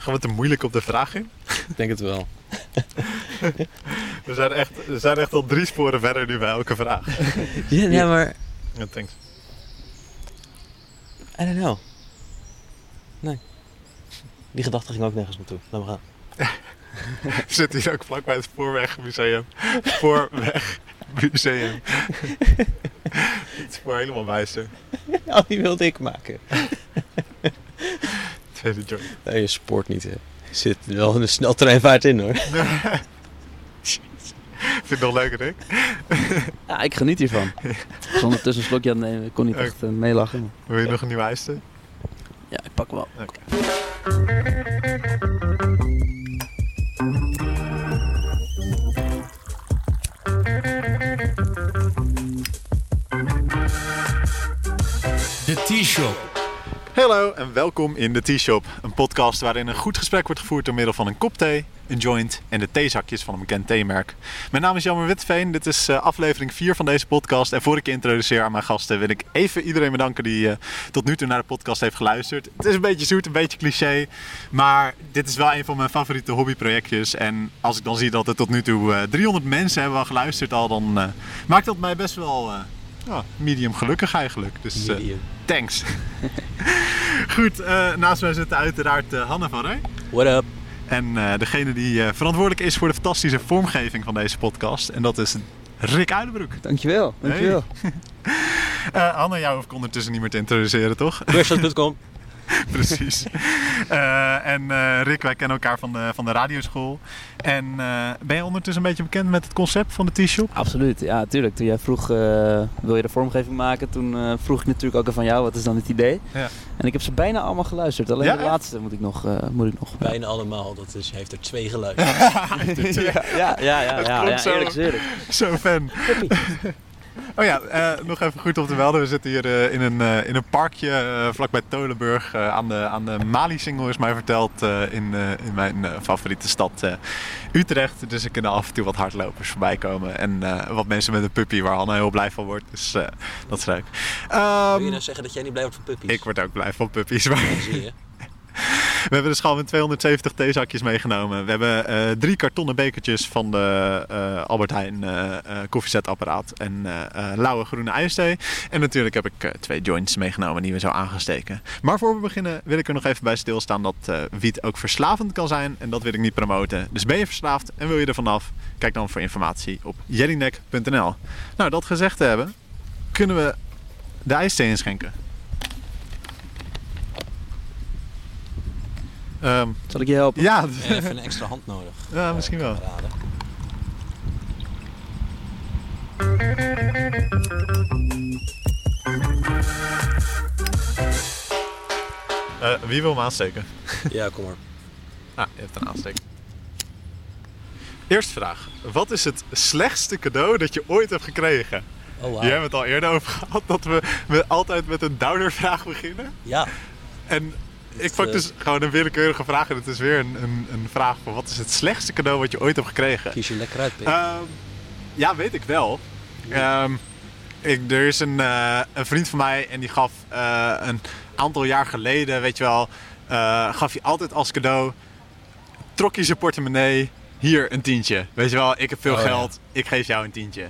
Gaan we te moeilijk op de vraag in? Ik denk het wel. We zijn echt al 3 sporen verder nu bij elke vraag. Ja, maar... Ja, thanks. I don't know. Nee. Die gedachte ging ook nergens naartoe. Laat maar gaan. We zitten hier ook vlakbij het Spoorwegmuseum. Spoorwegmuseum. Het is voor helemaal wijzer. Al die wilde ik maken. Tweede job. Nee, je spoort niet, hè. Je zit wel in een sneltreinvaart in, hoor. Vind je het nog leuk, Rick? Ja, ik geniet hiervan. Zonder tussen een slokje aan het nemen. Ik kon niet echt meelachen. Maar. Wil je nog een nieuwe ijster? Ja, ik pak wel. Okay. De T-Shop. Hallo en welkom in de T-Shop, een podcast waarin een goed gesprek wordt gevoerd door middel van een kop thee, een joint en de theezakjes van een bekend theemerk. Mijn naam is Jamar Witteveen, dit is aflevering 4 van deze podcast. En voor ik je introduceer aan mijn gasten wil ik even iedereen bedanken die tot nu toe naar de podcast heeft geluisterd. Het is een beetje zoet, een beetje cliché, maar dit is wel een van mijn favoriete hobbyprojectjes. En als ik dan zie dat er tot nu toe 300 mensen hebben geluisterd al, dan maakt dat mij best wel... medium gelukkig eigenlijk, dus thanks. Goed, naast mij zitten uiteraard Hanne van Rij. What up? En degene die verantwoordelijk is voor de fantastische vormgeving van deze podcast. En dat is Rick Uilenbroek. Dankjewel. Hey. Hanne, jou hoef ik ondertussen niet meer te introduceren, toch? Goestas.com. Precies. En Rick, wij kennen elkaar van de radioschool. En ben je ondertussen een beetje bekend met het concept van de T-Shop? Absoluut, ja, tuurlijk. Toen jij vroeg, wil je de vormgeving maken? Toen vroeg ik natuurlijk ook al van jou, wat is dan het idee? Ja. En ik heb ze bijna allemaal geluisterd. Alleen de laatste moet ik nog. Bijna allemaal, dat is, heeft er 2 geluisterd. Ja, eerlijk. Zo fan. Oh ja, nog even goed op de welden. We zitten hier in een parkje vlakbij Tolenburg. Aan de Mali-singel is mij verteld in mijn favoriete stad Utrecht. Dus er kunnen af en toe wat hardlopers voorbij komen. En wat mensen met een puppy waar Hanna heel blij van wordt. Dus dat is leuk. Wil je nou zeggen dat jij niet blij wordt van puppies? Ik word ook blij van puppies. Maar... Dat zie je. We hebben dus gewoon 270 theezakjes meegenomen. We hebben 3 kartonnen bekertjes van de Albert Heijn koffiezetapparaat en lauwe groene ijsthee. En natuurlijk heb ik 2 joints meegenomen die we zo aan gaan steken. Maar voor we beginnen wil ik er nog even bij stilstaan dat wiet ook verslavend kan zijn. En dat wil ik niet promoten. Dus ben je verslaafd en wil je er vanaf? Kijk dan voor informatie op jellinek.nl. Nou, dat gezegd te hebben, kunnen we de ijsthee inschenken. Zal ik je helpen? Ja. Even een extra hand nodig. Ja, misschien wel. Wie wil me aansteken? Ja, kom maar. Je hebt een aansteker. Eerste vraag. Wat is het slechtste cadeau dat je ooit hebt gekregen? Oh, wow. Jij hebt het al eerder over gehad dat we altijd met een downervraag beginnen. Ja. En... Ik pak dus gewoon een willekeurige vraag en het is weer een vraag van wat is het slechtste cadeau wat je ooit hebt gekregen? Kies je lekker uit, Pink. Ja, weet ik wel. Er is een vriend van mij en die gaf een aantal jaar geleden, weet je wel, gaf hij altijd als cadeau, trok hij zijn portemonnee, hier een tientje. Weet je wel, ik heb veel geld, ik geef jou een tientje.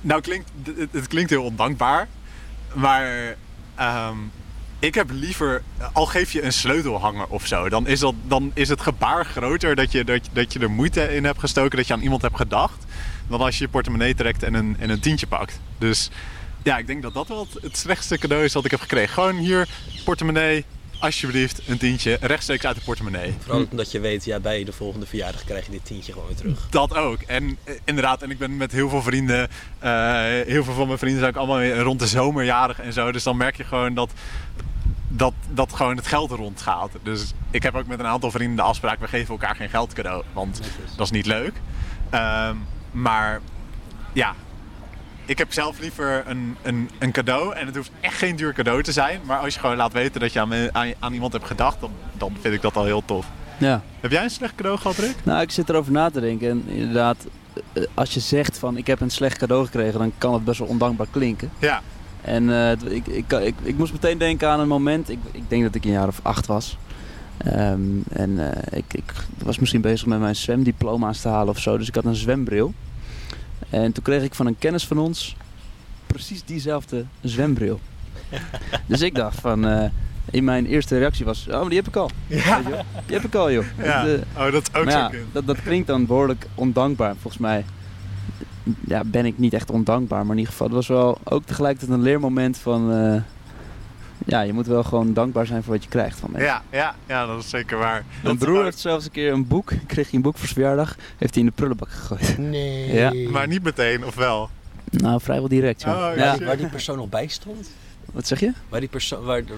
Nou, het klinkt heel ondankbaar, maar... ik heb liever, al geef je een sleutelhanger of zo, dan is het gebaar groter dat je er moeite in hebt gestoken, dat je aan iemand hebt gedacht, dan als je je portemonnee trekt en een tientje pakt. Dus ja, ik denk dat dat wel het slechtste cadeau is dat ik heb gekregen. Gewoon hier, portemonnee, alsjeblieft, een tientje, rechtstreeks uit de portemonnee. Vooral omdat je weet, ja, bij de volgende verjaardag krijg je dit tientje gewoon weer terug. Dat ook. En inderdaad, en ik ben met heel veel vrienden, heel veel van mijn vrienden zijn ook allemaal rond de zomerjarig en zo. Dus dan merk je gewoon dat gewoon het geld rondgaat. Dus ik heb ook met een aantal vrienden de afspraak, we geven elkaar geen geld cadeau, want dat is niet leuk. Maar ja... Ik heb zelf liever een cadeau en het hoeft echt geen duur cadeau te zijn. Maar als je gewoon laat weten dat je aan iemand hebt gedacht, dan vind ik dat al heel tof. Ja. Heb jij een slecht cadeau gehad, Rick? Nou, ik zit erover na te denken. En inderdaad, als je zegt van ik heb een slecht cadeau gekregen, dan kan het best wel ondankbaar klinken. Ja. En ik moest meteen denken aan een moment, ik denk dat ik een jaar of 8 was. Ik was misschien bezig met mijn zwemdiploma's te halen of zo, dus ik had een zwembril. En toen kreeg ik van een kennis van ons precies diezelfde zwembril. Dus ik dacht van, in mijn eerste reactie was, oh maar die heb ik al. Ja. Die heb ik al joh. Ja. Dat is ook zo. Ja, dat klinkt dan behoorlijk ondankbaar. Volgens mij ja, ben ik niet echt ondankbaar, maar in ieder geval, het was wel ook tegelijkertijd een leermoment van... Ja, je moet wel gewoon dankbaar zijn voor wat je krijgt van mensen. Ja, dat is zeker waar. Mijn broer heeft zelfs een keer een boek, kreeg hij een boek voor zijn verjaardag, heeft hij in de prullenbak gegooid. Nee. Ja. Maar niet meteen, of wel? Nou, vrijwel direct. Ja. Oh, ja. Waar die persoon nog bij stond? Wat zeg je? Waar de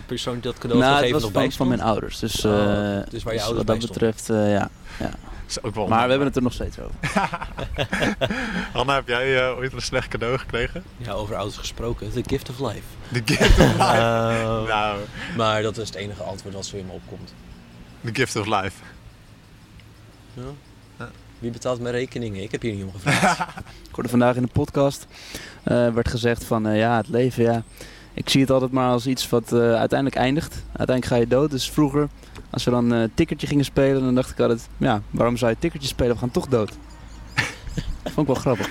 persoon dat cadeau nou, gegeven nog bij stond? Nou, het was van mijn ouders. Dus, dus waar je ouders bij stond. Wat dat betreft, ja. Is ook wel maar we hebben het er nog steeds over. Hanne, heb jij ooit een slecht cadeau gekregen? Ja, over ouders gesproken. The gift of life. The gift of life. Nou. Maar dat is het enige antwoord dat zo in me opkomt. The gift of life. Ja. Wie betaalt mijn rekeningen? Ik heb hier niet om gevraagd. Ik hoorde vandaag in de podcast werd gezegd van het leven, ja. Ik zie het altijd maar als iets wat uiteindelijk eindigt. Uiteindelijk ga je dood. Dus vroeger, als we dan tikkertje gingen spelen, dan dacht ik altijd... Ja, waarom zou je tikkertje spelen? We gaan toch dood. Vond ik wel grappig.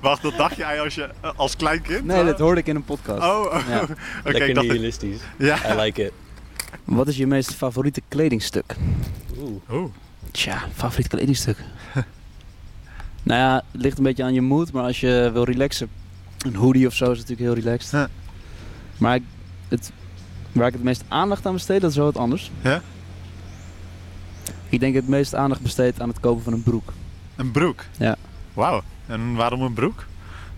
Wacht, dat dacht jij als klein kind? Nee, dat hoorde ik in een podcast. Ja. Lekker nihilistisch. Ja. I like it. Wat is je meest favoriete kledingstuk? Oeh. Tja, favoriet kledingstuk. Nou ja, het ligt een beetje aan je mood. Maar als je wil relaxen, een hoodie of zo is natuurlijk heel relaxed. Ja. Maar waar ik het meest aandacht aan besteed, dat is wel wat anders. Ja? Ik denk het meest aandacht besteed aan het kopen van een broek. Een broek? Ja. Wauw. En waarom een broek?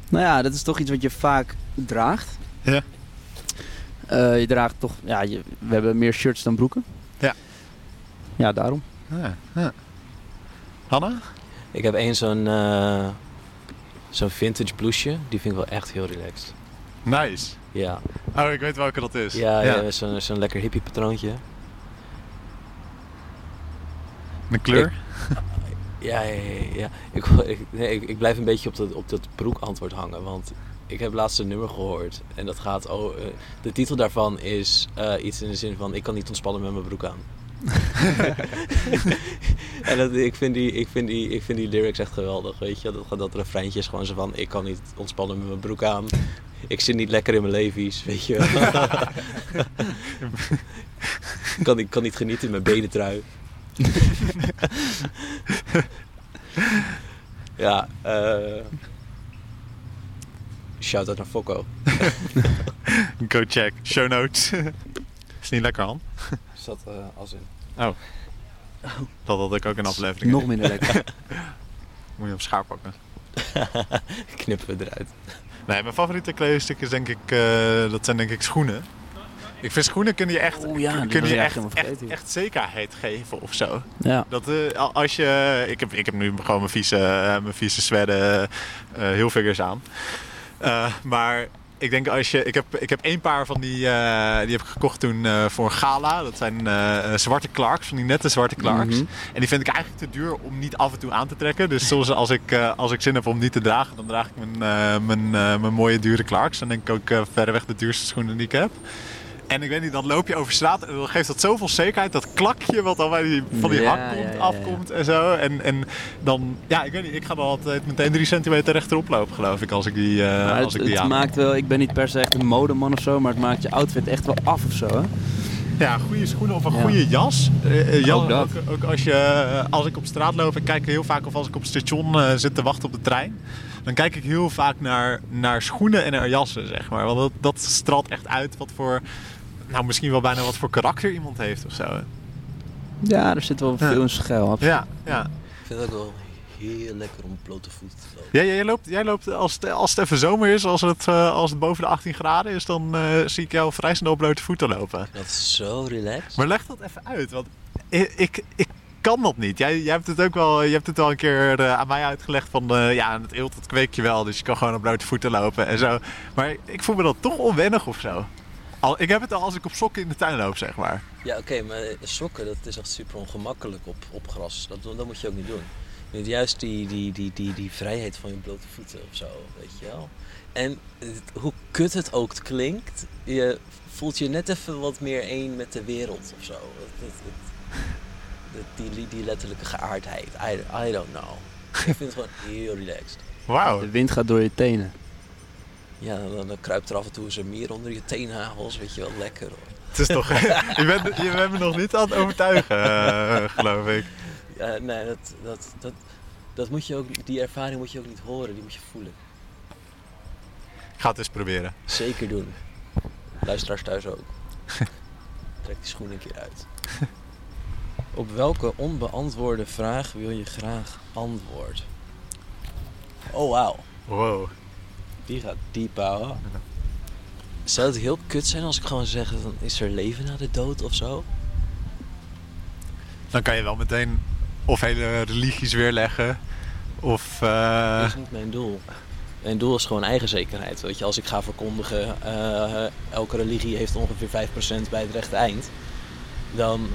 Nou ja, dat is toch iets wat je vaak draagt. Ja. Je draagt toch... Ja, we hebben meer shirts dan broeken. Ja. Ja, daarom. Ja. Hanne? Ik heb zo'n vintage blouseje. Die vind ik wel echt heel relaxed. Nice. Ja. Oh, ik weet welke dat is. Ja. Zo'n lekker hippie patroontje. Een kleur? Ja. Ik blijf een beetje op dat broekantwoord hangen, want ik heb laatst een nummer gehoord. En dat gaat over... de titel daarvan is iets in de zin van, ik kan niet ontspannen met mijn broek aan. En ik vind die lyrics echt geweldig, weet je. Dat refreintje is gewoon zo van, ik kan niet ontspannen met mijn broek aan. Ik zit niet lekker in mijn levi's, weet je. Ik kan niet genieten in mijn bedentrui. Ja, shout-out naar Fokko. Go check, show notes. Is niet lekker, Han? Zat als in. Oh, dat had ik ook een aflevering. Nog minder lekker. Moet je op schaar pakken. Knippen we eruit. Nee, mijn favoriete kledingstuk is denk ik, dat zijn denk ik schoenen. Ik vind schoenen kunnen je echt, echt zekerheid geven of zo. Ja. Dat, als je, ik heb nu gewoon mijn vieze zwedden heel vingers aan. Maar ik denk als je... Ik heb 1 paar van die heb ik gekocht toen voor een gala. Dat zijn zwarte Clarks, van die nette zwarte Clarks. Mm-hmm. En die vind ik eigenlijk te duur om niet af en toe aan te trekken. Dus soms als ik zin heb om niet te dragen, dan draag ik mijn mooie dure Clarks. Dan denk ik ook verreweg de duurste schoenen die ik heb. En ik weet niet, dan loop je over straat en dan geeft dat zoveel zekerheid. Dat klakje wat dan van die hak komt, afkomt en zo. En dan, ja, ik weet niet, ik ga dan altijd meteen 3 centimeter rechterop lopen, geloof ik, als ik die aan. Het maakt wel, ik ben niet per se echt een modeman of zo, maar het maakt je outfit echt wel af of zo, hè? Ja, goede schoenen of een goede jas. Ook als ik op straat loop, ik kijk heel vaak, of als ik op het station zit te wachten op de trein, dan kijk ik heel vaak naar schoenen en naar jassen, zeg maar. Want dat straalt echt uit wat voor, nou misschien wel bijna wat voor karakter iemand heeft of zo. Hè? Ja, er zit wel veel in schuil. Ja. Ik vind het ook wel heel lekker om blote voeten te lopen. Ja, jij loopt als het even zomer is, als het boven de 18 graden is, dan zie ik jou vrij snel blote voeten lopen. Dat is zo relaxed. Maar leg dat even uit, want ik kan dat niet. Jij hebt het ook wel, een keer aan mij uitgelegd van het eelt, dat kweek je wel, dus je kan gewoon op blote voeten lopen en zo. Maar ik voel me dat toch onwennig of zo. Ik heb het al als ik op sokken in de tuin loop, zeg maar. Ja, oké, maar sokken, dat is echt super ongemakkelijk op gras. Dat moet je ook niet doen. Juist die vrijheid van je blote voeten of zo, weet je wel. En hoe kut het ook klinkt, je voelt je net even wat meer één met de wereld of zo. Die letterlijke geaardheid. I don't know. Ik vind het gewoon heel relaxed. Wauw. De wind gaat door je tenen. Ja, dan kruipt er af en toe eens een mier onder je teenhagels, weet je wel, lekker hoor. Het is toch... je bent me nog niet aan het overtuigen, geloof ik. Ja, nee, dat moet je ook, die ervaring moet je ook niet horen, die moet je voelen. Ik ga het eens proberen. Zeker doen. Luisteraars thuis ook. Trek die schoen een keer uit. Op welke onbeantwoorde vraag wil je graag antwoord? Oh, wauw. Wow. Die gaat diep, ouwe. Zou het heel kut zijn als ik gewoon zeg, van, is er leven na de dood of zo? Dan kan je wel meteen of hele religies weerleggen, of... Dat is niet mijn doel. Mijn doel is gewoon eigen zekerheid. Weet je, als ik ga verkondigen, elke religie heeft ongeveer 5% bij het rechte eind, dan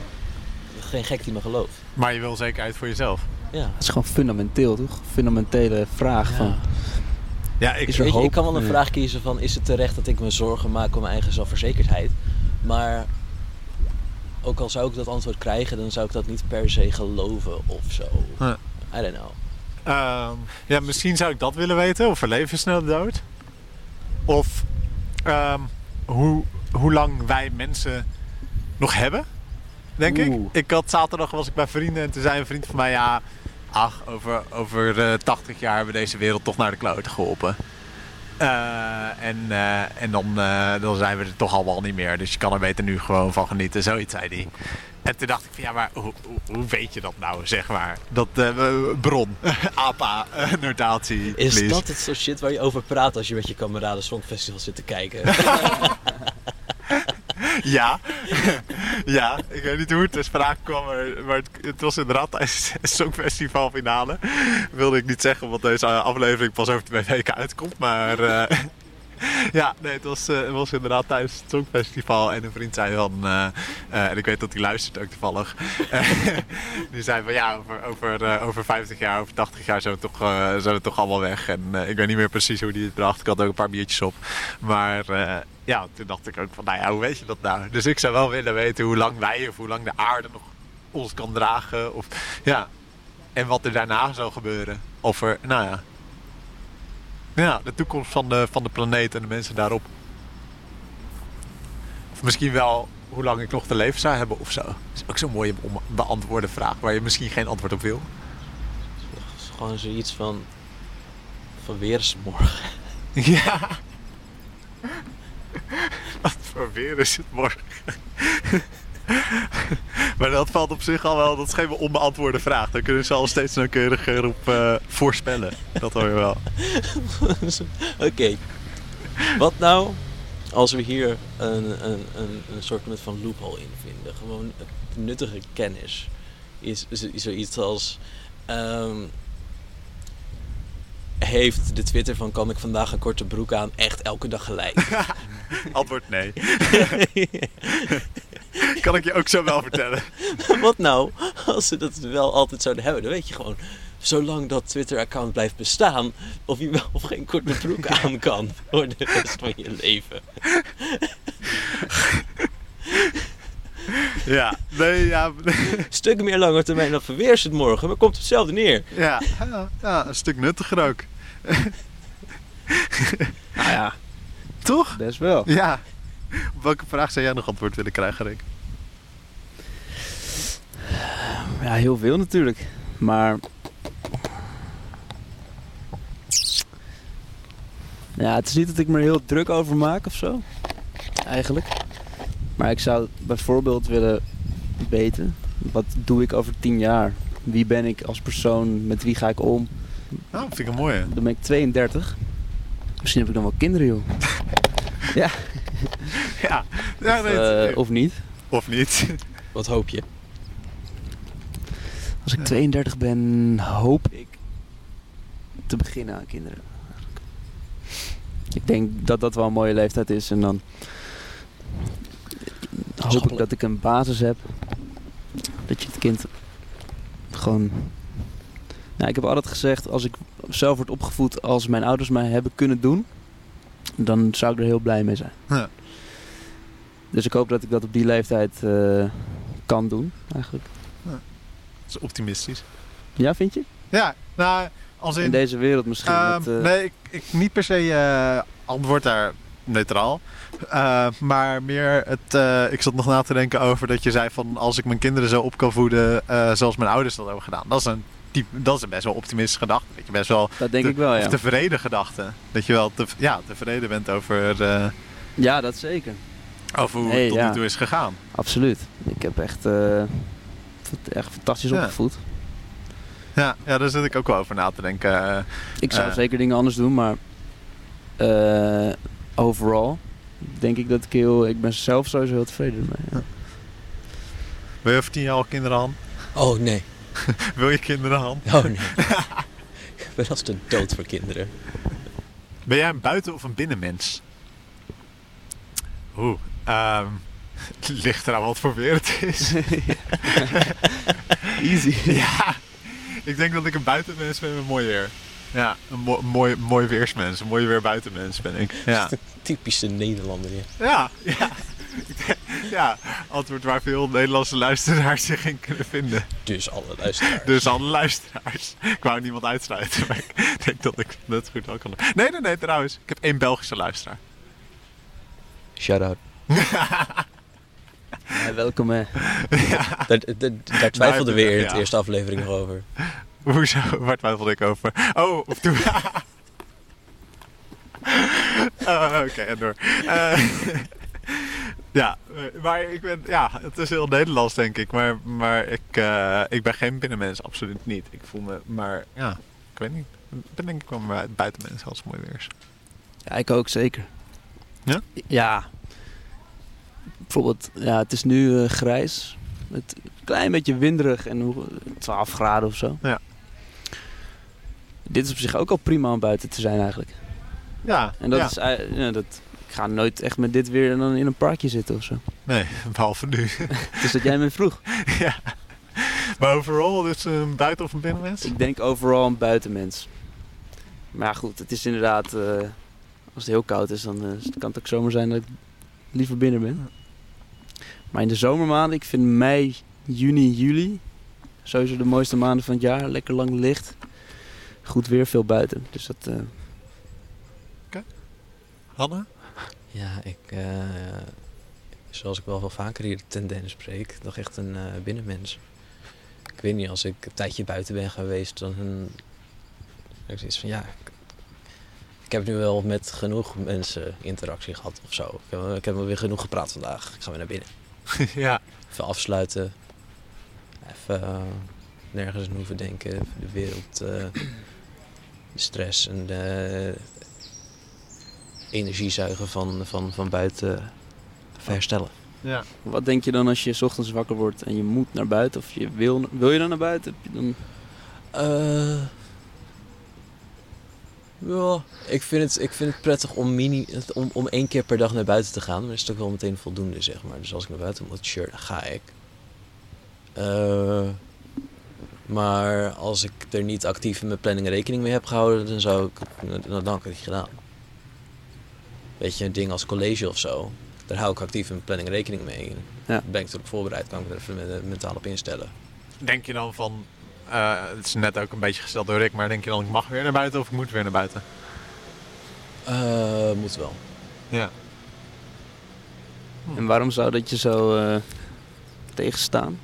geen gek die me gelooft. Maar je wil zekerheid voor jezelf? Ja. Dat is gewoon fundamenteel, toch? Fundamentele vraag van... Ja, ik kan wel een vraag kiezen van, is het terecht dat ik me zorgen maak om mijn eigen zelfverzekerdheid? Maar ook al zou ik dat antwoord krijgen, dan zou ik dat niet per se geloven of zo. I don't know. Ja, misschien zou ik dat willen weten. Of we leven snel de dood. Of hoe lang wij mensen nog hebben, denk ik. Zaterdag was ik bij vrienden en toen zei een vriend van mij, ja... Ach, over 80 jaar hebben we deze wereld toch naar de kloten geholpen. En dan zijn we er toch allemaal niet meer. Dus je kan er beter nu gewoon van genieten. Zoiets zei hij. En toen dacht ik van ja, maar hoe weet je dat nou, zeg maar? Dat bron, APA, notatie. Is please. Dat het soort shit waar je over praat als je met je kameraden Songfestival zit te kijken? Ja, ik weet niet hoe het ter sprake kwam, maar het was inderdaad tijdens het Songfestival finale. Wilde ik niet zeggen, want deze aflevering pas over 2 weken uitkomt, maar het was inderdaad tijdens het Songfestival en een vriend zei dan, en ik weet dat hij luistert ook toevallig, die zei van ja, over 50 jaar, over 80 jaar zijn we toch allemaal weg en ik weet niet meer precies hoe die het bracht, ik had ook een paar biertjes op, maar... Ja, toen dacht ik ook van, nou ja, hoe weet je dat nou? Dus ik zou wel willen weten hoe lang wij of hoe lang de aarde nog ons kan dragen. Of, ja. En wat er daarna zou gebeuren. Of er, nou ja. Ja, de toekomst van de planeet en de mensen daarop. Of misschien wel hoe lang ik nog te leven zou hebben of zo. Dat is ook zo'n mooie beantwoorde vraag waar je misschien geen antwoord op wil. Het is gewoon zoiets van weer is het morgen. Ja. Wat voor weer is het morgen? Maar dat valt op zich al wel, dat is geen onbeantwoorde vraag. Daar kunnen ze al steeds nauwkeuriger op voorspellen. Dat hoor je wel. Oké. Wat nou als we hier een soort van loophole in vinden? Gewoon nuttige kennis. Is zoiets als... Heeft de Twitter van kan ik vandaag een korte broek aan echt elke dag gelijk? Antwoord nee. Kan ik je ook zo wel vertellen. Wat nou als ze dat wel altijd zouden hebben? Dan weet je gewoon, zolang dat Twitter-account blijft bestaan, of je wel of geen korte broek aan kan voor de rest van je leven. Ja, nee, ja. Stuk meer langer termijn dan verweers het morgen, maar komt hetzelfde neer. Ja, een stuk nuttiger ook. Nou ja, toch? Best wel. Ja. Op welke vraag zou jij nog antwoord willen krijgen, Rick? Ja, heel veel natuurlijk. Maar... Ja, het is niet dat ik me er heel druk over maak of zo. Eigenlijk. Maar ik zou bijvoorbeeld willen weten, wat doe ik over 10 jaar? Wie ben ik als persoon? Met wie ga ik om? Nou, dat vind ik een mooie. Dan ben ik 32. Misschien heb ik dan wel kinderen, joh. Ja. Ja of, nee. Of niet. Of niet. Wat hoop je? Als ik 32 ben, hoop ik te beginnen aan kinderen. Ik denk dat dat wel een mooie leeftijd is en dan... hoop ik dat ik een basis heb. Dat je het kind gewoon Nou, ik heb altijd gezegd, als ik zelf word opgevoed als mijn ouders mij hebben kunnen doen, dan zou ik er heel blij mee zijn. Ja. Dus ik hoop dat ik dat op die leeftijd kan doen, eigenlijk. Ja. Dat is optimistisch. Ja, vind je? Ja, nou, als in deze wereld misschien. Nee, ik niet per se antwoord daar neutraal. Maar meer het... ik zat nog na te denken over dat je zei van, als ik mijn kinderen zo op kan voeden zoals mijn ouders dat hebben gedaan. Dat is een best wel optimistische gedachte. Dat je best wel... Dat denk ik wel, ja. Tevreden gedachte. Dat je wel tevreden bent over... ja, dat zeker. Over hoe het tot nu toe is gegaan. Absoluut. Ik heb echt fantastisch opgevoed. Ja, daar zit ik ook wel over na te denken. Ik zou zeker dingen anders doen, maar... overal denk ik dat ik ik ben zelf sowieso heel tevreden mee. Ja. Wil je over 10 jaar al kinderen, Han? Oh, nee. Wil je kinderen, Han? Oh, nee. Ik ben als de dood voor kinderen. Ben jij een buiten- of een binnenmens? Het ligt eraan wat voor weer het is. Easy. Ja. Ik denk dat ik een buitenmens ben met mooi weer. Ja, een mooi weersmens. Een mooi weer buitenmens ben ik. Ja. Typische Nederlander. Ja. Ja, antwoord waar veel Nederlandse luisteraars zich in kunnen vinden. Dus alle luisteraars. Ik wou niemand uitsluiten, maar ik denk dat ik dat goed al kan doen. Nee, trouwens. Ik heb 1 Belgische luisteraar. Shout-out. Ja, welkom, hè. Ja. Daar twijfelde weer in de eerste aflevering nog over. Hoezo? Waar twijfelde ik over? Oh, of toen... Oké, en door. Ja, maar ik ben... Ja, het is heel Nederlands, denk ik. Maar ik ben geen binnenmens, absoluut niet. Ik voel me... Maar ja, ik weet niet. Ik ben denk ik wel buitenmens als mooi weer. Ja, ik ook zeker. Ja? Ja. Bijvoorbeeld, ja, het is nu grijs. Het klein beetje winderig en 12 graden of zo. Ja. Dit is op zich ook al prima om buiten te zijn eigenlijk. Ja. En dat is... ik ga nooit echt met dit weer dan in een parkje zitten of zo. Nee, behalve nu. Dus dat jij me vroeg. Ja. Maar overal dus een buiten- of een binnenmens? Ik denk overal een buitenmens. Maar goed, het is inderdaad... als het heel koud is, dan kan het ook zomer zijn dat ik liever binnen ben. Maar in de zomermaanden, ik vind mei, juni, juli sowieso de mooiste maanden van het jaar. Lekker lang licht. Goed weer, veel buiten. Dus dat... Oké. Hanne? Ja, ik... zoals ik wel vaker hier ten denne spreek, nog echt een binnenmens. Ik weet niet, als ik een tijdje buiten ben geweest, dan... heb ik zoiets van, ja... Ik heb nu wel met genoeg mensen interactie gehad of zo. Ik heb wel weer genoeg gepraat vandaag. Ik ga weer naar binnen. Ja. Even afsluiten. Even nergens aan hoeven denken. De wereld, de stress en de energiezuigen van buiten verstellen. Ja. Wat denk je dan als je 's ochtends wakker wordt en je moet naar buiten? Of je wil je dan naar buiten? Heb je dan... Ja, ik vind het prettig om 1 keer per dag naar buiten te gaan. Maar dat is het ook wel meteen voldoende, zeg maar. Dus als ik naar buiten moet, sure, dan ga ik. Maar als ik er niet actief in mijn planning rekening mee heb gehouden, dan zou ik... Dan heb ik het gedaan. Weet je, een ding als college of zo. Daar hou ik actief in mijn planning rekening mee. Ja. Dan ben ik erop voorbereid, kan ik er even mentaal op instellen. Denk je dan van... het is net ook een beetje gesteld door Rick, maar denk je dan ik mag weer naar buiten of ik moet weer naar buiten? Moet wel. Ja. En waarom zou dat je zo tegenstaan?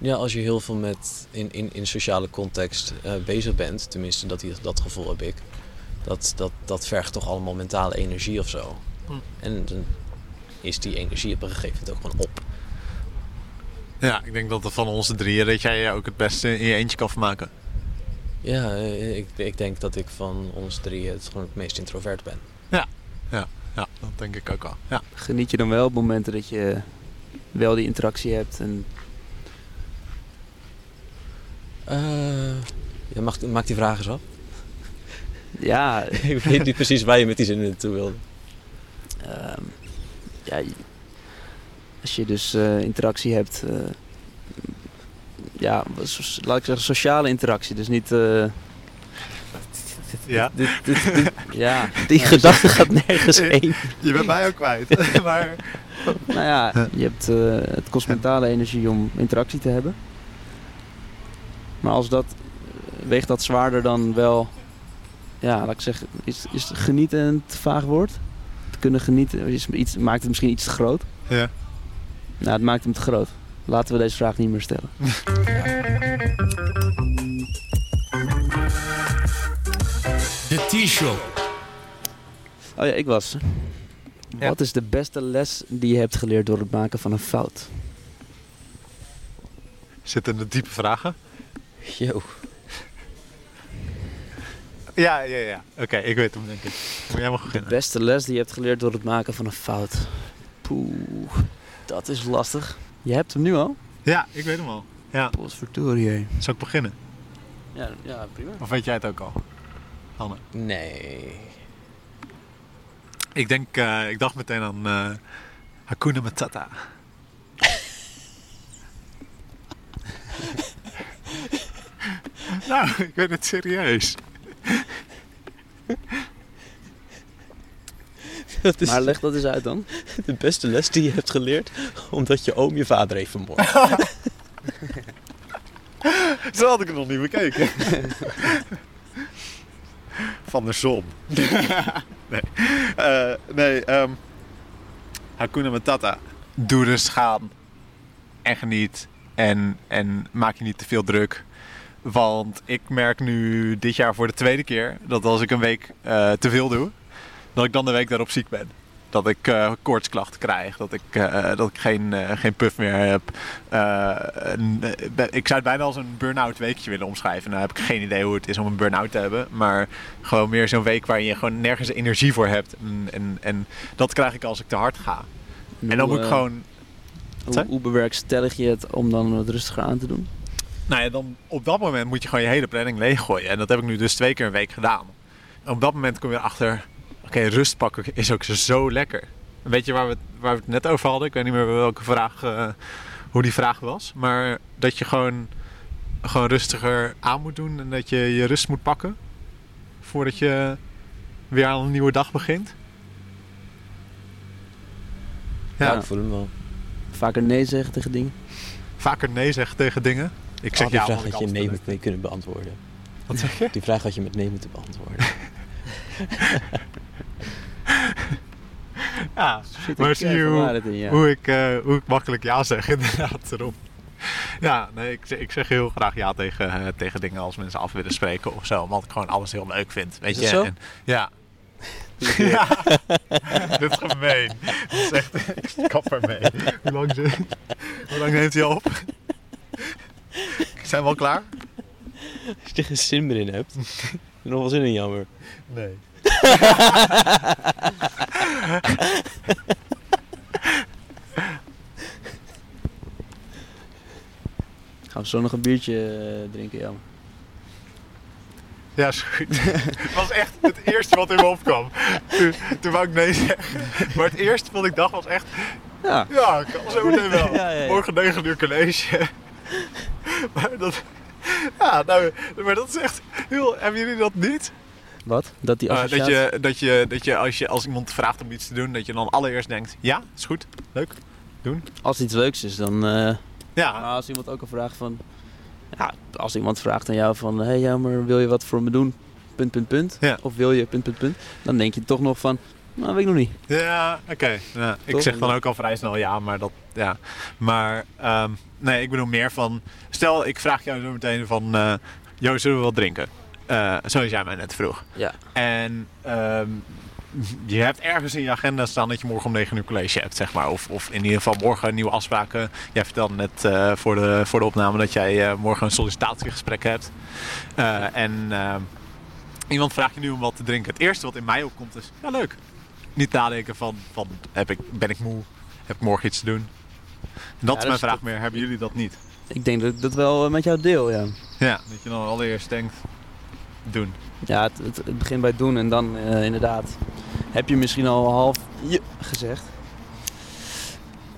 Ja, als je heel veel met in sociale context bezig bent, tenminste dat gevoel heb ik, dat vergt toch allemaal mentale energie of zo. En dan is die energie op een gegeven moment ook gewoon op. Ja, ik denk dat er van onze drieën dat jij je ook het beste in je eentje kan vermaken. Ja, ik denk dat ik van ons drieën het meest introvert ben. Ja, dat denk ik ook al. Ja. Geniet je dan wel op momenten dat je wel die interactie hebt? En... ja, maak die vraag eens af. Ja. Ik weet niet precies waar je met die zin naartoe wilde. Als je dus interactie hebt ja, laat ik zeggen, sociale interactie. Dus niet... Ja. Ja, die gedachte gaat nergens heen. Je bent mij ook kwijt. Maar... Nou ja, je hebt, het kost mentale energie om interactie te hebben. Maar als dat, weegt dat zwaarder dan wel, ja, laat ik zeggen, is genieten een te vaag woord? Te kunnen genieten maakt het misschien iets te groot. Ja. Nou, het maakt hem te groot. Laten we deze vraag niet meer stellen. De T-Shop. Oh ja, ik was. Ja. Wat is de beste les die je hebt geleerd door het maken van een fout? Zitten er diepe vragen? Yo. Ja. Oké, ik weet hem, denk ik. Maar jij mag beginnen. De beste les die je hebt geleerd door het maken van een fout. Poeh, dat is lastig. Je hebt hem nu al? Ja, ik weet hem al. Ja. Potverdorie. Zal ik beginnen? Ja, prima. Of weet jij het ook al? Hanne? Nee. Ik dacht meteen aan Hakuna Matata. Nou, ik ben het serieus. Maar leg dat eens uit dan. De beste les die je hebt geleerd, omdat je oom je vader heeft vermoord. Zo had ik het nog niet bekeken. Van de zon. Nee, Hakuna Matata. Doe dus gaan. En geniet. En maak je niet te veel druk. Want ik merk nu dit jaar voor de tweede keer dat als ik een week te veel doe, dat ik dan de week daarop ziek ben. Dat ik koortsklachten krijg, dat ik geen puff meer heb. Ik zou het bijna als een burn-out weekje willen omschrijven. Nou heb ik geen idee hoe het is om een burn-out te hebben. Maar gewoon meer zo'n week waar je gewoon nergens energie voor hebt. En dat krijg ik als ik te hard ga. En dan moet ik gewoon... Hoe bewerkstellig je het om dan wat rustiger aan te doen? Nou ja, dan op dat moment moet je gewoon je hele planning leeggooien. En dat heb ik nu dus 2 keer een week gedaan. En op dat moment kom je erachter... Oké, rust pakken is ook zo lekker. Weet je waar we het net over hadden? Ik weet niet meer welke vraag, hoe die vraag was. Maar dat je gewoon rustiger aan moet doen. En dat je je rust moet pakken. Voordat je weer aan een nieuwe dag begint. Ja, ik voel hem wel. Vaker nee zeggen tegen dingen. Ik zeg die vraag had je nee moet kunnen beantwoorden. Wat zeg je? Die vraag had je met nee moeten beantwoorden. Ja, maar zie je hoe ik makkelijk ja zeg inderdaad erop. Ja, nee, ik zeg heel graag ja tegen dingen als mensen af willen spreken of zo. Omdat ik gewoon alles heel leuk vind. Weet je? En, ja. Ja. Dit is gemeen. Dat is echt, ik kap ermee. Hoe lang neemt hij op? Zijn we al klaar? Als je er geen zin meer in hebt, heb je nog wel zin in, jammer. Nee. Gaan we zo nog een biertje drinken, jammer. Ja, is goed. Het was echt het eerste wat in me opkwam. Toen wou ik nee zeggen. Maar het eerste wat ik dacht was echt... Ja, kan zo meteen wel. Ja. Morgen 9 uur college. Maar dat... Ja, nou, maar dat is echt heel... Hebben jullie dat niet? Wat? Dat die associatie... dat je als iemand vraagt om iets te doen, dat je dan allereerst denkt... Ja, is goed. Leuk. Doen. Als het iets leuks is, dan... Ja. Als iemand ook al vraagt van... Ja, als iemand vraagt aan jou van... Hey, ja, maar wil je wat voor me doen? ... Ja. Of wil je... ... Dan denk je toch nog van... Nou, weet ik nog niet. Ja, oké. Nou, ik zeg dan ook al vrij snel ja, maar dat... Ja. Maar... nee, ik bedoel meer van... Stel, ik vraag jou zo meteen van... Jo, zullen we wat drinken? Zoals jij mij net vroeg. Ja. En... je hebt ergens in je agenda staan dat je morgen om 9 uur college hebt, zeg maar. Of in ieder geval morgen nieuwe afspraken. Jij vertelde net voor de opname dat jij morgen een sollicitatiegesprek hebt. En iemand vraagt je nu om wat te drinken. Het eerste wat in mij opkomt is, ja leuk. Niet nadenken van ben ik moe? Heb ik morgen iets te doen? En dat is mijn vraag meer. Hebben jullie dat niet? Ik denk dat ik dat wel met jou deel, ja. Ja, dat je dan allereerst denkt, doen. Ja, het begint bij doen en dan inderdaad heb je misschien al half gezegd.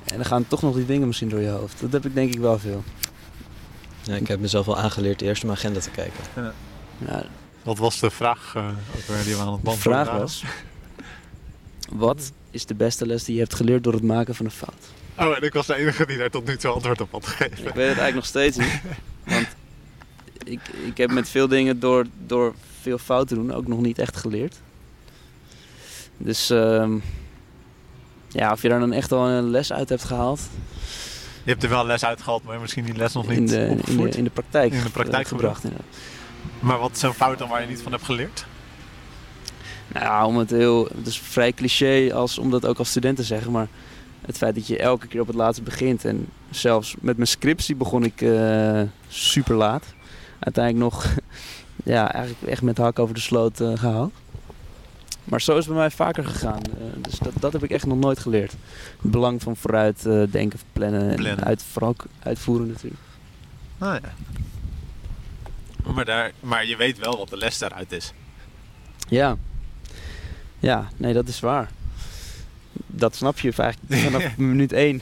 En dan gaan toch nog die dingen misschien door je hoofd. Dat heb ik denk ik wel veel. Ja, ik heb mezelf wel aangeleerd eerst om agenda te kijken. Ja. Ja. Wat was de vraag die we aan het beantwoorden waren? De vraag was, wat is de beste les die je hebt geleerd door het maken van een fout? Oh, en ik was de enige die daar tot nu toe antwoord op had gegeven. Ik weet het eigenlijk nog steeds niet. Want ik heb met veel dingen door veel fouten doen ook nog niet echt geleerd. Dus ja, of je daar dan echt al een les uit hebt gehaald. Je hebt er wel een les uit gehaald, maar misschien die les nog niet in de praktijk gebracht. Maar wat is zo'n fout dan waar je niet van hebt geleerd? Nou, het is vrij cliché om dat ook als student te zeggen, maar het feit dat je elke keer op het laatste begint. En zelfs met mijn scriptie begon ik super laat. Uiteindelijk nog, ja, eigenlijk echt met hak over de sloot gehaald. Maar zo is het bij mij vaker gegaan. Dus dat heb ik echt nog nooit geleerd. Het belang van vooruitdenken, plannen. En vooral uitvoeren natuurlijk. Nou ja. Maar je weet wel wat de les daaruit is. Ja. Ja, nee, dat is waar. Dat snap je eigenlijk vanaf minuut 1.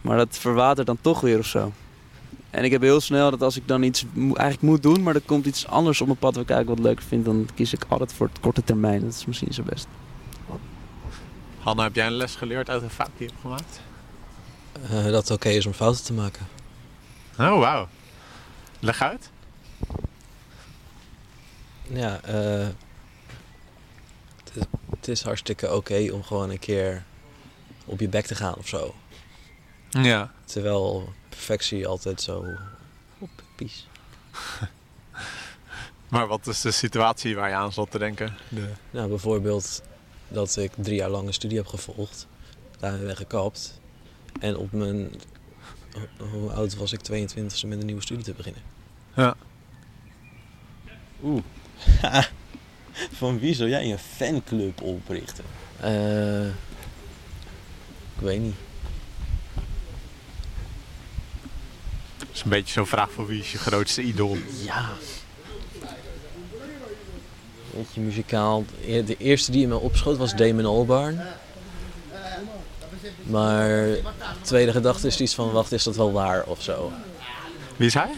Maar dat verwatert dan toch weer of zo. En ik heb heel snel dat als ik dan iets eigenlijk moet doen, maar er komt iets anders op mijn pad wat ik eigenlijk wat leuker vind, dan kies ik altijd voor het korte termijn. Dat is misschien zo best. Hanne, heb jij een les geleerd uit een fout die je hebt gemaakt? Dat het oké is om fouten te maken. Oh, wauw. Leg uit. Ja, het is hartstikke oké om gewoon een keer op je bek te gaan of zo. Ja. Terwijl perfectie altijd zo op pies. Maar wat is de situatie waar je aan zat te denken? Nou, bijvoorbeeld dat ik 3 jaar lang een studie heb gevolgd. Daarmee ben gekapt. En op mijn... Hoe oud was ik? 22e met een nieuwe studie te beginnen. Ja. Oeh. Van wie zou jij een fanclub oprichten? Ik weet niet. Dat is een beetje zo'n vraag van wie is je grootste idool? Ja. Weet je, muzikaal. De eerste die in me opschoot was Damon Albarn. Maar tweede gedachte is iets van, wacht, is dat wel waar of zo? Wie is hij?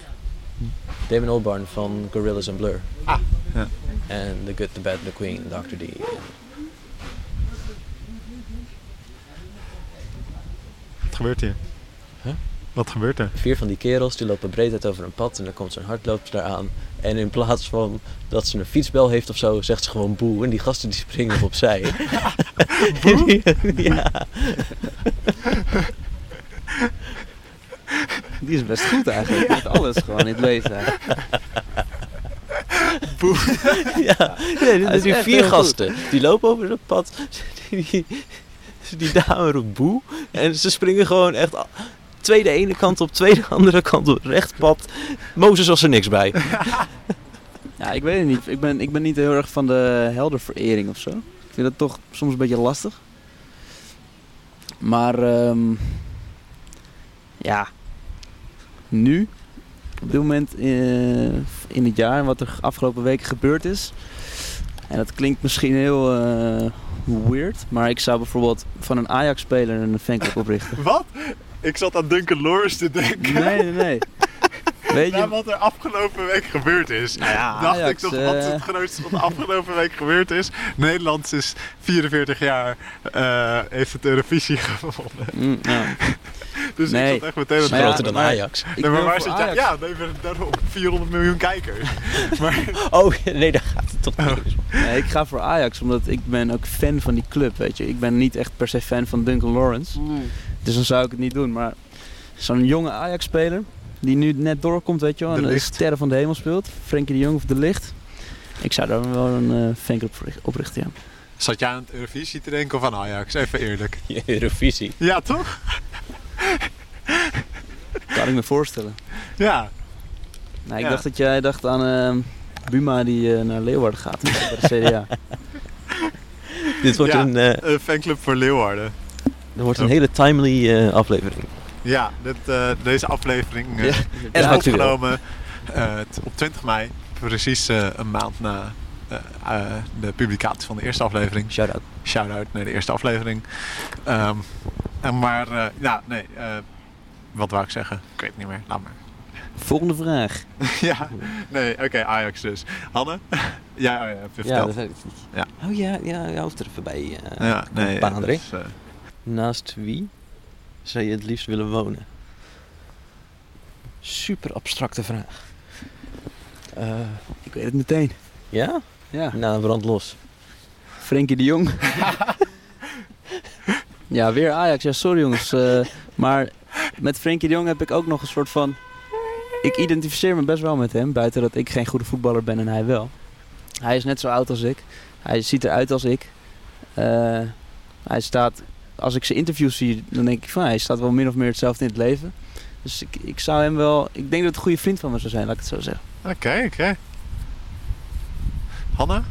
Damon Albarn van Gorillaz en Blur. Ah, ja. En The Good, The Bad, The Queen, Dr. Dee. Wat gebeurt hier? Huh? Wat gebeurt er? 4 van die kerels die lopen breed uit over een pad en dan komt zo'n hardloopster daar aan. En in plaats van dat ze een fietsbel heeft of zo, zegt ze gewoon boe. En die gasten die springen opzij. Boe? Ja. Die is best goed eigenlijk. Met alles gewoon in het leven. Boe. Ja. Nee, dit is weer 4 gasten. Goed. Die lopen over het pad. Die dame roept boe. En ze springen gewoon echt... Tweede ene kant op, tweede andere kant op, rechtpad. Mozes was er niks bij. Ja, ik weet het niet. Ik ben niet heel erg van de helderverering of zo. Ik vind dat toch soms een beetje lastig. Maar ja, nu, op dit moment in het jaar, wat er afgelopen weken gebeurd is. En dat klinkt misschien heel weird, maar ik zou bijvoorbeeld van een Ajax-speler een fanclub oprichten. Wat? Ik zat aan Duncan Lawrence te denken. Nee. Weet je... Na wat er afgelopen week gebeurd is. Nou ja, dacht Ajax, ik toch wat het grootste van de afgelopen week gebeurd is. Nederland is 44 jaar heeft het Eurovisie gewonnen. Ja. Dus nee. Ik zat echt meteen... Het is groter dan Ajax. Maar waar zit Ajax? Ja, nee, daarom 400 miljoen kijkers. Maar... Oh, nee, daar gaat het toch niet. Oh. Nee, ik ga voor Ajax, omdat ik ben ook fan van die club, weet je. Ik ben niet echt per se fan van Duncan Lawrence. Nee. Dus dan zou ik het niet doen. Maar zo'n jonge Ajax-speler, die nu net doorkomt, weet je wel, en de sterren van de hemel speelt. Frenkie de Jong of de Licht. Ik zou daar wel een fanclub oprichten, ja. Zat jij aan het Eurovisie te denken of aan Ajax? Even eerlijk. Je Eurovisie? Ja, toch? Kan ik me voorstellen. Ja. Nou, ik dacht dat jij dacht aan Buma die naar Leeuwarden gaat. Bij de CDA. Dit wordt een fanclub voor Leeuwarden. Dat wordt een hele timely aflevering. Ja, deze aflevering is opgenomen op 20 mei. Precies een maand na de publicatie van de eerste aflevering. Shout-out. Shout-out naar de eerste aflevering. Maar, wat wou ik zeggen? Ik weet het niet meer. Laat maar. Volgende vraag. Ja, nee, oké, Ajax dus. Hanne? Ja, oh ja, heb je verteld. Ja, ja. Oh ja, je hoofd er even bij. Ja, nee. Ja, dus, naast wie zou je het liefst willen wonen? Super abstracte vraag. Ik weet het meteen. Ja? Ja. Nou, brand los. Frenkie de Jong. Ja, weer Ajax. Ja, sorry jongens. Maar met Frenkie de Jong heb ik ook nog een soort van... Ik identificeer me best wel met hem. Buiten dat ik geen goede voetballer ben en hij wel. Hij is net zo oud als ik. Hij ziet eruit als ik. Hij staat... Als ik zijn interviews zie, dan denk ik van... Hij staat wel min of meer hetzelfde in het leven. Dus ik zou hem wel... Ik denk dat het een goede vriend van me zou zijn, laat ik het zo zeggen. Oké. Hanne?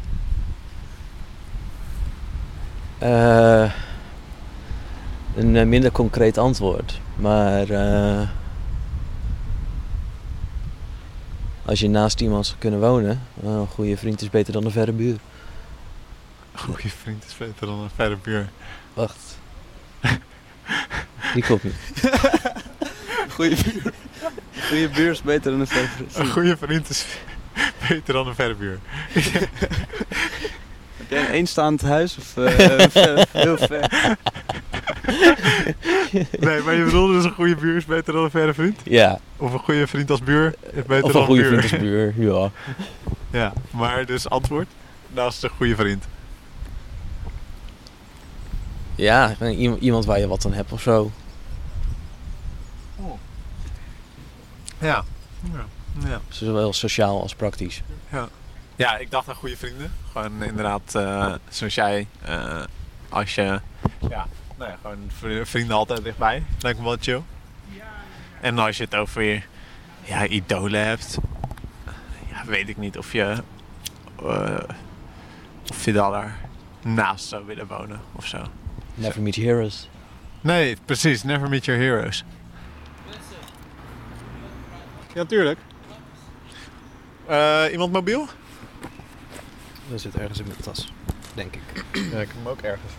Een minder concreet antwoord. Maar... Als je naast iemand zou kunnen wonen... Een goede vriend is beter dan een verre buur. Een goede vriend is beter dan een verre buur. Wacht. Die klopt niet. Goede buur is beter dan een verre buur. Een goede vriend is beter dan een verre buur. Heb jij een eenstaand huis of heel ver? Nee, maar je bedoelde dus een goede buur is beter dan een verre vriend? Ja. Of een goede vriend als buur is beter of dan een goede buur. Vriend als buur, ja. Ja, maar dus antwoord naast een goede vriend. Ja, iemand waar je wat aan hebt of zo. Oh. Ja. Ja. Zowel sociaal als praktisch. Ja, ik dacht aan goede vrienden. Gewoon inderdaad, zoals jij, als je... Ja. Nou ja, gewoon vrienden altijd dichtbij. Lijkt me wel chill. En als je het over idolen hebt... Ja, weet ik niet of je... daar naast zou willen wonen of zo. Never meet your heroes. Nee, precies. Never meet your heroes. Ja, tuurlijk. Iemand mobiel? Er zit ergens in mijn tas. Denk ik. Ja, ik heb hem ook ergens.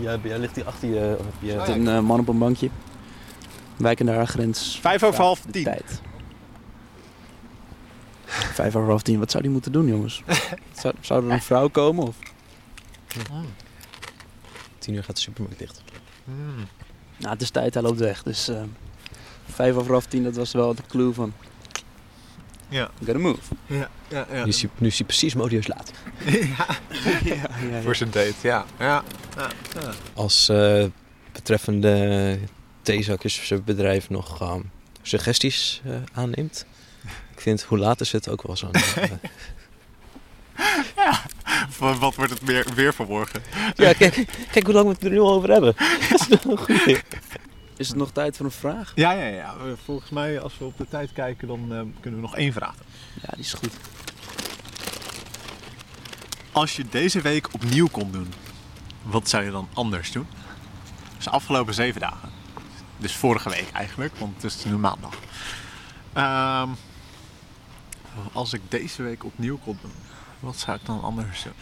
Jij ligt hier achter je. Of je hebt een man op een bankje. Wijk naar haar grens. 5:05 tijd. 5:05. Wat zou die moeten doen, jongens? Zou er een vrouw komen? Of? 10 uur gaat de supermarkt dicht. Nou, het is tijd. Hij loopt weg. Dus 5:05. Dat was wel de clue van... Ja. Gotta move. Ja. Nu is hij precies modieus laat. Ja. Voor zijn date, ja. Als betreffende theezakjesbedrijf nog suggesties aanneemt. Ik vind, hoe laat is het ook wel zo'n... Ja, wat wordt het weer vanmorgen? Ja, kijk hoe lang we het er nu al over hebben. Dat is wel een goed ding. Is het nog tijd voor een vraag? Ja. Volgens mij, als we op de tijd kijken, dan kunnen we nog 1 vragen. Ja, die is goed. Als je deze week opnieuw kon doen, wat zou je dan anders doen? Dus de afgelopen 7 dagen. Dus vorige week eigenlijk, want het is nu maandag. Als ik deze week opnieuw kon doen, wat zou ik dan anders doen?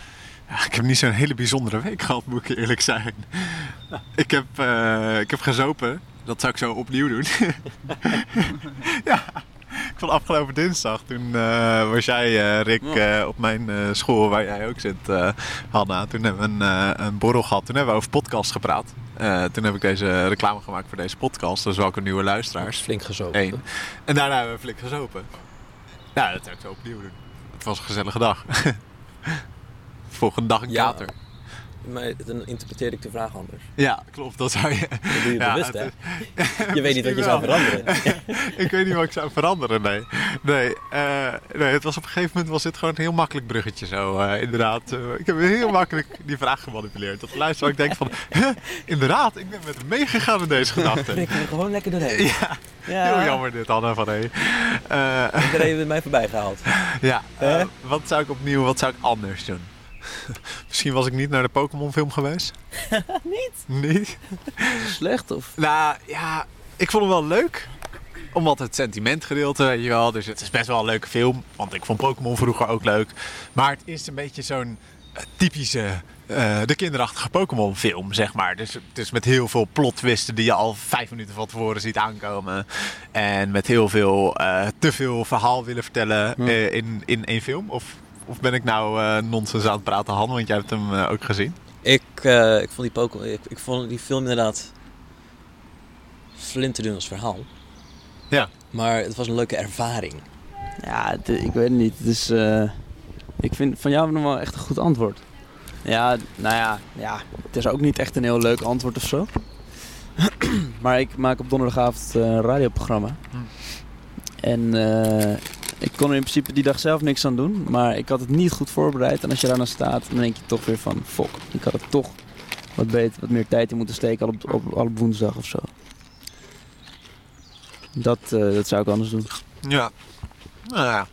Ja, ik heb niet zo'n hele bijzondere week gehad, moet ik eerlijk zijn. Ik heb gezopen. Dat zou ik zo opnieuw doen. Ja, van afgelopen dinsdag. Toen was jij, Rick, op mijn school, waar jij ook zit, Hanna. Toen hebben we een borrel gehad. Toen hebben we over podcasts gepraat. Toen heb ik deze reclame gemaakt voor deze podcast. Dus welke nieuwe luisteraars. Flink gezopen. 1. En daarna hebben we flink gezopen. Nou, dat zou ik zo opnieuw doen. Het was een gezellige dag. Volgende dag een kater. Maar dan interpreteer ik de vraag anders. Ja, klopt. Dat zou je... Dat doe je bewust, hè? Je weet niet wat je zou veranderen. Ik weet niet wat ik zou veranderen, nee. Nee, het was op een gegeven moment was dit gewoon een heel makkelijk bruggetje zo. Inderdaad, ik heb heel makkelijk die vraag gemanipuleerd. Dat luistert waar ik denk van... Inderdaad, ik ben met hem meegegaan in deze gedachte. Ik ben er gewoon lekker doorheen. Ja. Heel jammer dit, Hanne van Rij. Ik heb er even mij voorbij gehaald. Ja, wat zou ik anders doen? Misschien was ik niet naar de Pokémon-film geweest. Niet? Slecht of? Nou ja, ik vond hem wel leuk. Omdat het sentimentgedeelte, weet je wel. Dus het is best wel een leuke film. Want ik vond Pokémon vroeger ook leuk. Maar het is een beetje zo'n typische, de kinderachtige Pokémon film, zeg maar. Dus met heel veel plotwisten die je al 5 minuten van tevoren ziet aankomen. En met heel veel, te veel verhaal willen vertellen in één film. Of ben ik nou nonsens aan het praten, Han? Want jij hebt hem ook gezien. Ik vond die film inderdaad flinterdun als verhaal. Ja. Maar het was een leuke ervaring. Ja, ik weet het niet. Dus, ik vind van jou nog wel echt een goed antwoord. Ja, nou ja, het is ook niet echt een heel leuk antwoord of zo. Maar ik maak op donderdagavond een radioprogramma. En ik kon er in principe die dag zelf niks aan doen. Maar ik had het niet goed voorbereid. En als je daar dan staat, dan denk je toch weer van... Fuck, ik had er toch wat meer tijd in moeten steken al op woensdag of zo. Dat zou ik anders doen. Ja. Nou ja.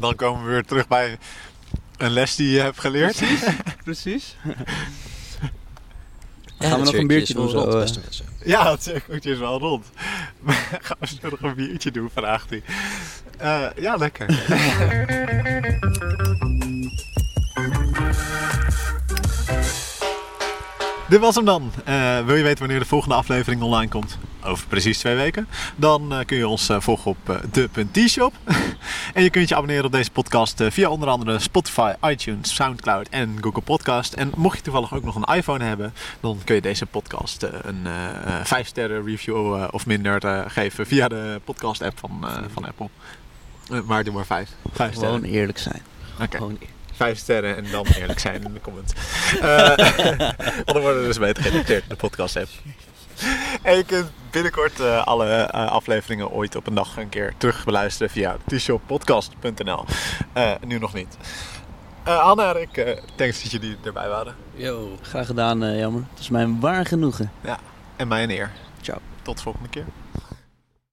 Dan komen we weer terug bij een les die je hebt geleerd. Precies. Gaan we nog een biertje doen zo? Rond, ja, dat cirkeltje is wel rond. Gaan we zo nog een biertje doen, vraagt hij. Ja, lekker. Dit was hem dan. Wil je weten wanneer de volgende aflevering online komt? Over precies 2 weken. Dan kun je ons volgen op de.t-shop. En je kunt je abonneren op deze podcast via onder andere Spotify, iTunes, Soundcloud en Google Podcast. En mocht je toevallig ook nog een iPhone hebben, dan kun je deze podcast een 5-sterren review of minder geven via de podcast app van Apple. Maar doe maar 5. 5 sterren. Gewoon eerlijk zijn. Okay. Gewoon eerlijk. 5 sterren en dan eerlijk zijn in de comments. Want dan worden we dus beter geïnteresseerd in de podcast app. En je kunt binnenkort alle afleveringen ooit op een dag een keer terug beluisteren via t-shoppodcast.nl. Nu nog niet. Hanne en Rick, thanks dat jullie erbij waren. Yo, graag gedaan, Jammer. Het was mij een waar genoegen. Ja, en mij een eer. Ciao. Tot de volgende keer.